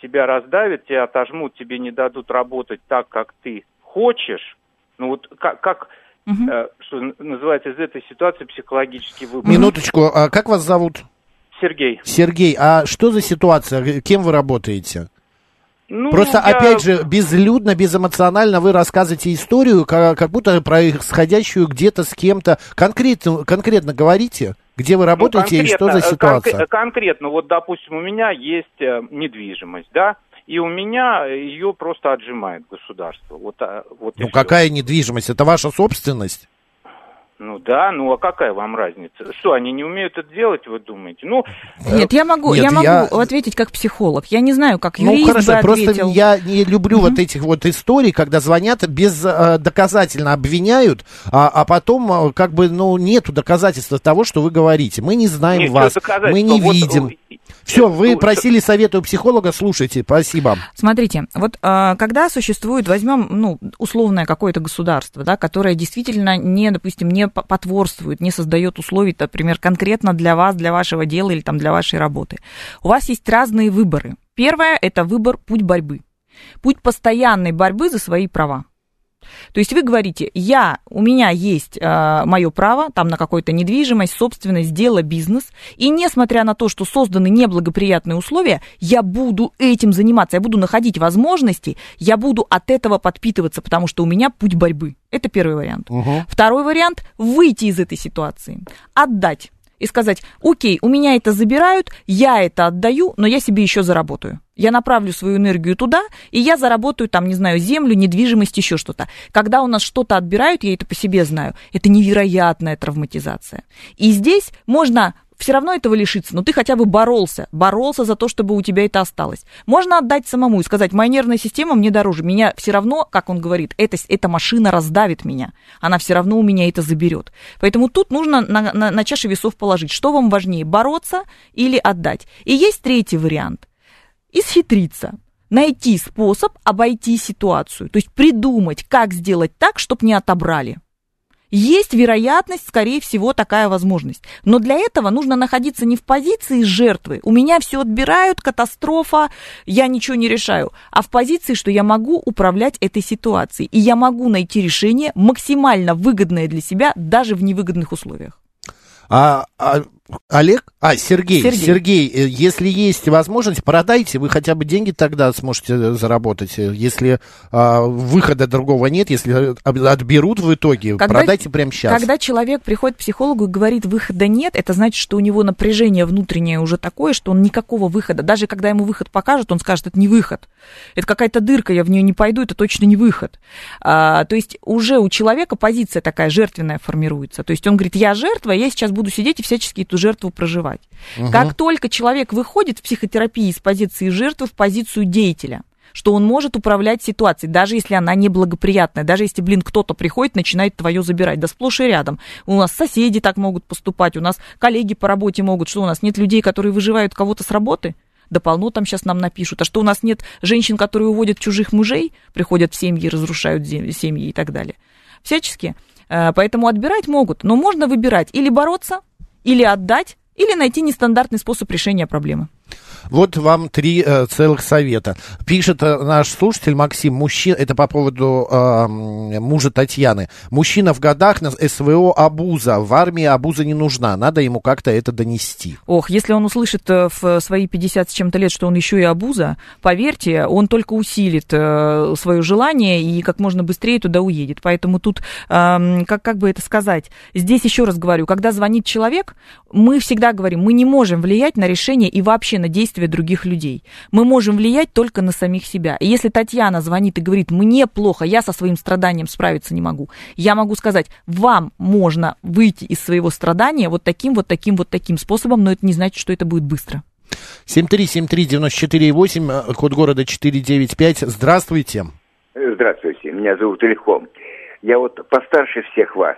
тебя раздавят, тебя отожмут, тебе не дадут работать так, как ты хочешь, ну вот как что называется, из этой ситуации психологический выбор. Минуточку, а как вас зовут? Сергей. Сергей, а что за ситуация? Кем вы работаете? Ну, просто, опять же, безлюдно, безэмоционально вы рассказываете историю, как будто происходящую где-то с кем-то. Конкретно говорите, где вы работаете и что за ситуация. Конкретно, вот, допустим, у меня есть недвижимость, да, и у меня ее просто отжимает государство. Вот ну, какая все. Недвижимость? Это ваша собственность? Ну да, ну а какая вам разница? Что, они не умеют это делать, вы думаете? Ну, нет, я могу ответить как психолог. Я не знаю, как юрист бы ответил. Ну хорошо, просто я не люблю вот этих вот историй, когда звонят, бездоказательно обвиняют, а потом как бы, ну, нету доказательства того, что вы говорите. Мы не знаем вас, мы не видим. Все, вы просили совета у психолога, слушайте, спасибо. Смотрите, вот когда существует, возьмем, ну, условное какое-то государство, да, которое действительно не, допустим, не потворствует, не создает условий, например, конкретно для вас, для вашего дела или там для вашей работы, у вас есть разные выборы. Первое – это выбор, путь борьбы. Путь постоянной борьбы за свои права. То есть вы говорите, у меня есть мое право там, на какую-то недвижимость, собственность, дело, бизнес, и несмотря на то, что созданы неблагоприятные условия, я буду этим заниматься, я буду находить возможности, я буду от этого подпитываться, потому что у меня путь борьбы. Это первый вариант. Угу. Второй вариант – выйти из этой ситуации, отдать и сказать, окей, у меня это забирают, я это отдаю, но я себе еще заработаю. Я направлю свою энергию туда, и я заработаю, там, не знаю, землю, недвижимость, еще что-то. Когда у нас что-то отбирают, я это по себе знаю, это невероятная травматизация. И здесь можно все равно этого лишиться, но ты хотя бы боролся за то, чтобы у тебя это осталось. Можно отдать самому и сказать, моя нервная система мне дороже, меня все равно, как он говорит, эта машина раздавит меня, она все равно у меня это заберет. Поэтому тут нужно на чаше весов положить, что вам важнее, бороться или отдать. И есть третий вариант. Исхитриться, найти способ обойти ситуацию, то есть придумать, как сделать так, чтобы не отобрали. Есть вероятность, скорее всего, такая возможность. Но для этого нужно находиться не в позиции жертвы, у меня все отбирают, катастрофа, я ничего не решаю, а в позиции, что я могу управлять этой ситуацией, и я могу найти решение максимально выгодное для себя, даже в невыгодных условиях. Сергей, если есть возможность, продайте, вы хотя бы деньги тогда сможете заработать, если выхода другого нет, если отберут в итоге, продайте прямо сейчас. Когда человек приходит к психологу и говорит, выхода нет, это значит, что у него напряжение внутреннее уже такое, что он никакого выхода, даже когда ему выход покажут, он скажет, это не выход, это какая-то дырка, я в нее не пойду, это точно не выход. То есть уже у человека позиция такая жертвенная формируется, то есть он говорит, я жертва, я сейчас буду сидеть и всячески эту жертву проживать. Как только человек выходит в психотерапии с позиции жертвы в позицию деятеля, что он может управлять ситуацией, даже если она неблагоприятная, даже если, кто-то приходит, начинает твое забирать, да сплошь и рядом. У нас соседи так могут поступать, у нас коллеги по работе могут, что у нас нет людей, которые выживают кого-то с работы? Да полно там сейчас нам напишут. А что у нас нет женщин, которые уводят чужих мужей, приходят в семьи, разрушают семьи и так далее. Всячески. Поэтому отбирать могут, но можно выбирать или бороться, или отдать, или найти нестандартный способ решения проблемы. Вот вам три целых совета. Пишет наш слушатель Максим, это по поводу мужа Татьяны. Мужчина в годах на СВО обуза, в армии обуза не нужна, надо ему как-то это донести. Ох, если он услышит в свои 50 с чем-то лет, что он еще и обуза, поверьте, он только усилит свое желание и как можно быстрее туда уедет. Поэтому тут, как бы это сказать, здесь еще раз говорю, когда звонит человек, мы всегда говорим, мы не можем влиять на решение и вообще на действия других людей. Мы можем влиять только на самих себя. И если Татьяна звонит и говорит, мне плохо, я со своим страданием справиться не могу, я могу сказать, вам можно выйти из своего страдания вот таким способом, но это не значит, что это будет быстро. 7373948, код города 495. Здравствуйте. Здравствуйте, меня зовут Ильхом. Я вот постарше всех вас.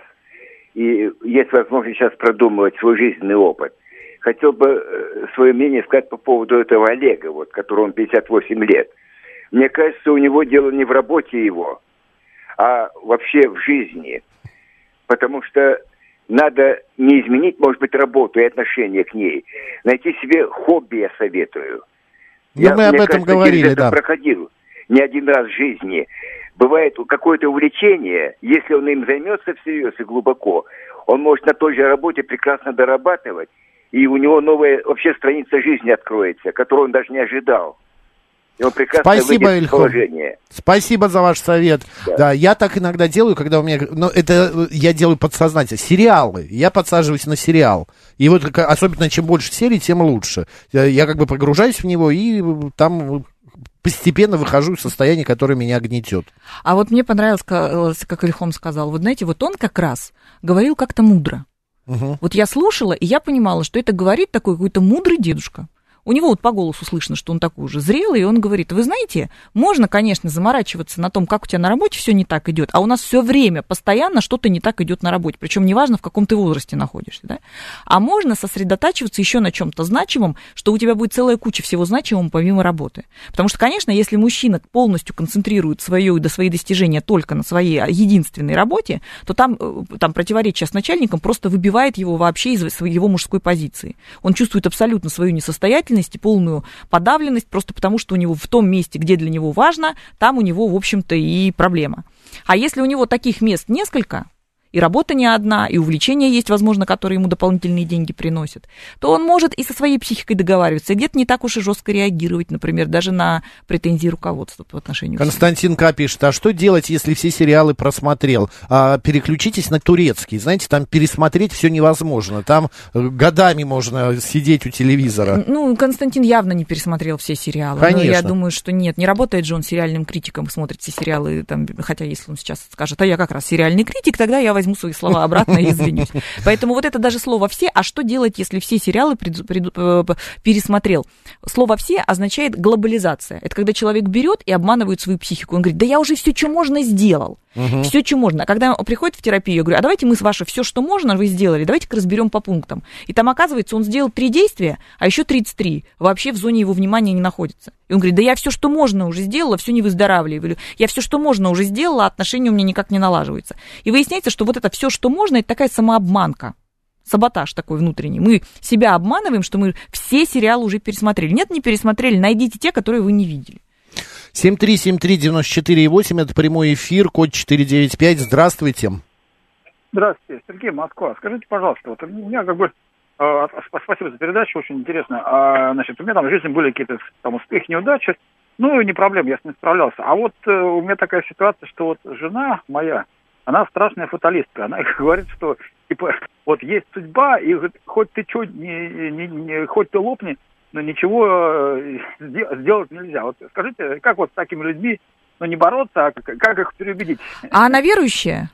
И есть возможность сейчас продумывать свой жизненный опыт. Хотел бы свое мнение сказать по поводу этого Олега, которому 58 лет. Мне кажется, у него дело не в работе его, а вообще в жизни. Потому что надо не изменить, может быть, работу и отношение к ней. Найти себе хобби, я советую. Мы об этом говорили, да. Я проходил не один раз в жизни. Бывает какое-то увлечение, если он им займется всерьез и глубоко, он может на той же работе прекрасно дорабатывать, и у него новая вообще страница жизни откроется, которую он даже не ожидал. И он прекрасно выйдет в положение. Спасибо за ваш совет. Да, я так иногда делаю, когда у меня... Ну, это я делаю подсознательно. Сериалы. Я подсаживаюсь на сериал. И особенно, чем больше серий, тем лучше. Я погружаюсь в него, и там... постепенно выхожу из состояния, которое меня гнетет. А мне понравилось, как Ильхом сказал. Он как раз говорил как-то мудро. Угу. Я слушала, и я понимала, что это говорит такой какой-то мудрый дедушка. У него по голосу слышно, что он такой уже зрелый, и он говорит, вы знаете, можно, конечно, заморачиваться на том, как у тебя на работе все не так идет, а у нас все время постоянно что-то не так идет на работе, причем неважно, в каком ты возрасте находишься, да? А можно сосредотачиваться еще на чем-то значимом, что у тебя будет целая куча всего значимого помимо работы. Потому что, конечно, если мужчина полностью концентрирует свои достижения только на своей единственной работе, то там противоречие с начальником просто выбивает его вообще из его мужской позиции. Он чувствует абсолютно свою несостоятельность, полную подавленность, просто потому, что у него в том месте, где для него важно, там у него, в общем-то, и проблема. А если у него таких мест несколько, и работа не одна, и увлечения есть, возможно, которые ему дополнительные деньги приносят, то он может и со своей психикой договариваться, и где-то не так уж и жестко реагировать, например, даже на претензии руководства по отношению к себе. Константин К. пишет, а что делать, если все сериалы просмотрел? Переключитесь на турецкий, знаете, там пересмотреть все невозможно, там годами можно сидеть у телевизора. Константин явно не пересмотрел все сериалы. Конечно. Но я думаю, что нет, не работает же он сериальным критиком, смотрит все сериалы, хотя если он сейчас скажет, а я как раз сериальный критик, тогда я возьму свои слова обратно и извинюсь. Поэтому это даже слово «все». А что делать, если все сериалы пересмотрел? Слово «все» означает глобализация. Это когда человек берет и обманывает свою психику. Он говорит, да я уже все, что можно, сделал. Угу. Все, что можно. А когда приходит в терапию, я говорю, а давайте мы с вашей все, что можно, вы сделали, давайте-ка разберем по пунктам. И там, оказывается, он сделал 3 действия, а еще 33 вообще в зоне его внимания не находится. И он говорит, да я все, что можно, уже сделала, все не выздоравливаю. Я все, что можно, уже сделала, а отношения у меня никак не налаживаются. И выясняется, что это все, что можно, это такая самообманка. Саботаж такой внутренний. Мы себя обманываем, что мы все сериалы уже пересмотрели. Нет, не пересмотрели, найдите те, которые вы не видели. 7373948, это прямой эфир, код 495, здравствуйте. Здравствуйте, Сергей, Москва. Скажите, пожалуйста, у меня спасибо за передачу, очень интересно. У меня там в жизни были какие-то успехи, неудачи, не проблем, я с ним справлялся. А у меня такая ситуация, что жена моя, она страшная фаталистка, она говорит, что есть судьба, и хоть ты что, хоть ты лопни, но ничего сделать нельзя. Скажите, как с такими людьми не бороться, а как их переубедить? А она верующая?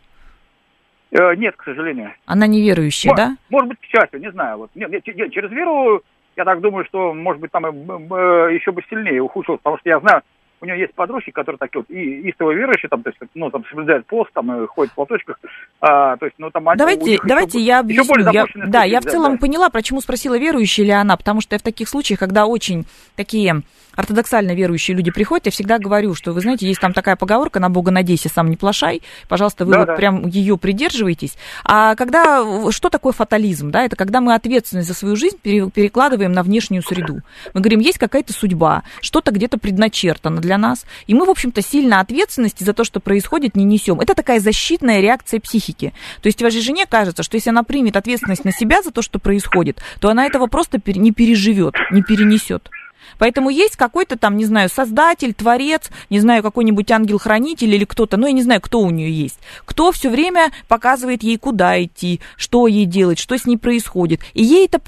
Нет, к сожалению. Она неверующая, да? Может быть, к счастью, не знаю. Нет, через веру, я так думаю, что, может быть, там еще бы сильнее ухудшилось, потому что я знаю, У него есть подружки, которые такие вот истово верующие, там, то есть, ну, там, соблюдают пост, там, ходят в платочках, то есть, ну, там... Давайте я объясню. Я в целом поняла, почему спросила, верующая ли она, потому что я в таких случаях, когда очень такие ортодоксально верующие люди приходят, я всегда говорю, что, вы знаете, есть там такая поговорка: на Бога надейся, сам не плошай, пожалуйста, вы прям ее придерживаетесь. А когда... Что такое фатализм, да? Это когда мы ответственность за свою жизнь перекладываем на внешнюю среду. Мы говорим, есть какая-то судьба, что-то где-то предначертано для нас, и мы, в общем-то, сильно ответственности за то, что происходит, не несем. Это такая защитная реакция психики. То есть вашей жене кажется, что если она примет ответственность на себя за то, что происходит, то она этого просто не переживет, не перенесет. Поэтому есть какой-то там, не знаю, создатель, творец, не знаю, какой-нибудь ангел-хранитель или кто-то, ну, я не знаю, кто у нее есть, кто все время показывает ей, куда идти, что ей делать, что с ней происходит. И ей так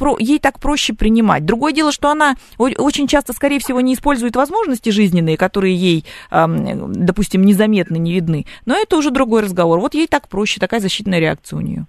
проще принимать. Другое дело, что она очень часто, скорее всего, не использует возможности жизненные, которые ей, допустим, незаметны, не видны. Но это уже другой разговор. Вот ей так проще, такая защитная реакция у нее.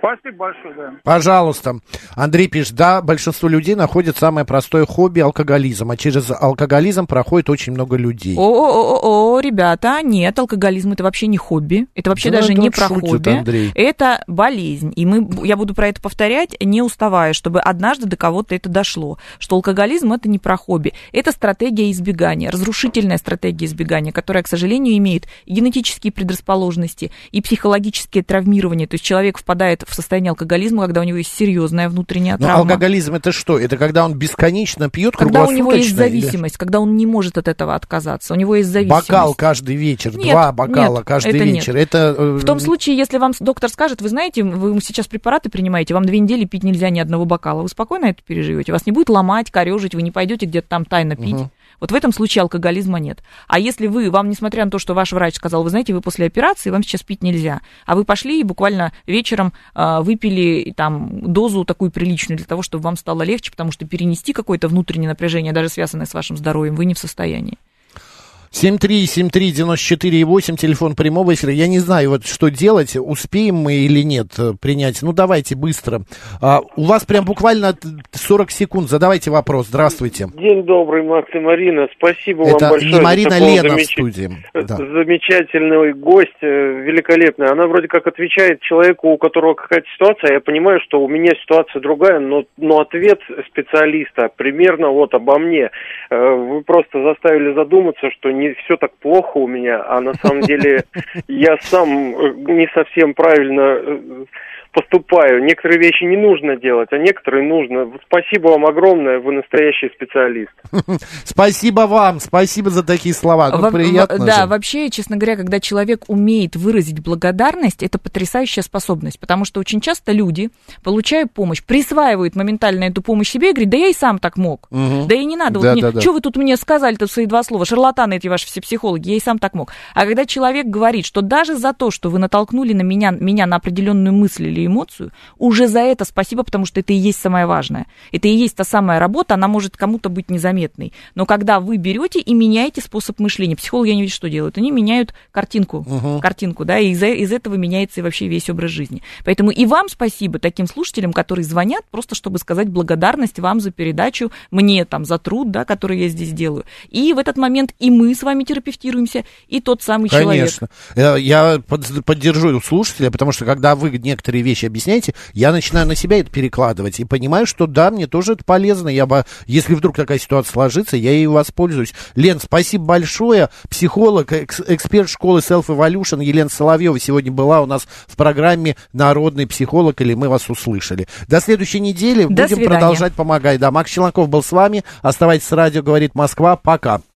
Спасибо большое, да. Пожалуйста. Андрей пишет, да, большинство людей находят самое простое хобби – алкоголизм, а через алкоголизм проходит очень много людей. Ребята, нет, алкоголизм – это вообще не хобби, это вообще даже не про хобби, Андрей. Это болезнь, и я буду про это повторять, не уставая, чтобы однажды до кого-то это дошло, что алкоголизм – это не про хобби, это стратегия избегания, разрушительная стратегия избегания, которая, к сожалению, имеет и генетические предрасположенности, и психологические травмирования, то есть человек впадает в состоянии алкоголизма, когда у него есть серьезная внутренняя травма. Но алкоголизм это что? Это когда он бесконечно пьет круглосуточно? Когда у него есть зависимость, или... когда он не может от этого отказаться. У него есть зависимость. Бокал каждый вечер, два бокала каждый вечер. Это... В том случае, если вам доктор скажет, вы знаете, вы сейчас препараты принимаете, вам 2 недели пить нельзя ни одного бокала, вы спокойно это переживете, вас не будет ломать, корежить, вы не пойдете где-то там тайно пить. Угу. Вот в этом случае алкоголизма нет. А если вам, несмотря на то, что ваш врач сказал, вы знаете, вы после операции, вам сейчас пить нельзя, а вы пошли и буквально вечером выпили там дозу такую приличную для того, чтобы вам стало легче, потому что перенести какое-то внутреннее напряжение, даже связанное с вашим здоровьем, вы не в состоянии. 7373948, телефон прямого эфира. Я не знаю, вот что делать, успеем мы или нет принять. Ну, давайте быстро. У вас прям буквально 40 секунд. Задавайте вопрос. Здравствуйте. День добрый, Макс и Марина. Спасибо вам большое. Это не Марина, а Лена в студии. Да. Замечательный гость, великолепный. Она вроде как отвечает человеку, у которого какая-то ситуация. Я понимаю, что у меня ситуация другая, но ответ специалиста примерно вот обо мне. Вы просто заставили задуматься, что не все так плохо у меня, а на самом деле я сам не совсем правильно поступаю. Некоторые вещи не нужно делать, а некоторые нужно. Спасибо вам огромное, вы настоящий специалист. Спасибо вам, спасибо за такие слова. Приятно. Да, вообще, честно говоря, когда человек умеет выразить благодарность, это потрясающая способность, потому что очень часто люди, получая помощь, присваивают моментально эту помощь себе и говорят, да я и сам так мог, да и не надо. Что вы тут мне сказали-то в свои 2 слова? Шарлатаны эти ваши все психологи, я и сам так мог. А когда человек говорит, что даже за то, что вы натолкнули на меня на определенную мысль или эмоцию, уже за это спасибо, потому что это и есть самое важное. Это и есть та самая работа, она может кому-то быть незаметной. Но когда вы берете и меняете способ мышления, психологи, они ведь что делают? Они меняют картинку, да, и из этого меняется и вообще весь образ жизни. Поэтому и вам спасибо, таким слушателям, которые звонят, просто чтобы сказать благодарность вам за передачу, мне там за труд, да, который я здесь делаю. И в этот момент и мы с вами терапевтируемся, и тот самый человек. Конечно. Я поддержу слушателя, потому что когда вы некоторые вещи объясняете, я начинаю на себя это перекладывать и понимаю, что да, мне тоже это полезно. Если вдруг такая ситуация сложится, я ей воспользуюсь. Лен, спасибо большое. Психолог, эксперт школы Self-Evolution Елена Соловьёва сегодня была у нас в программе «Народный психолог», или мы вас услышали. До следующей недели. До свидания. Будем продолжать помогать. Да, Макс Челноков был с вами. Оставайтесь с радио, говорит Москва. Пока.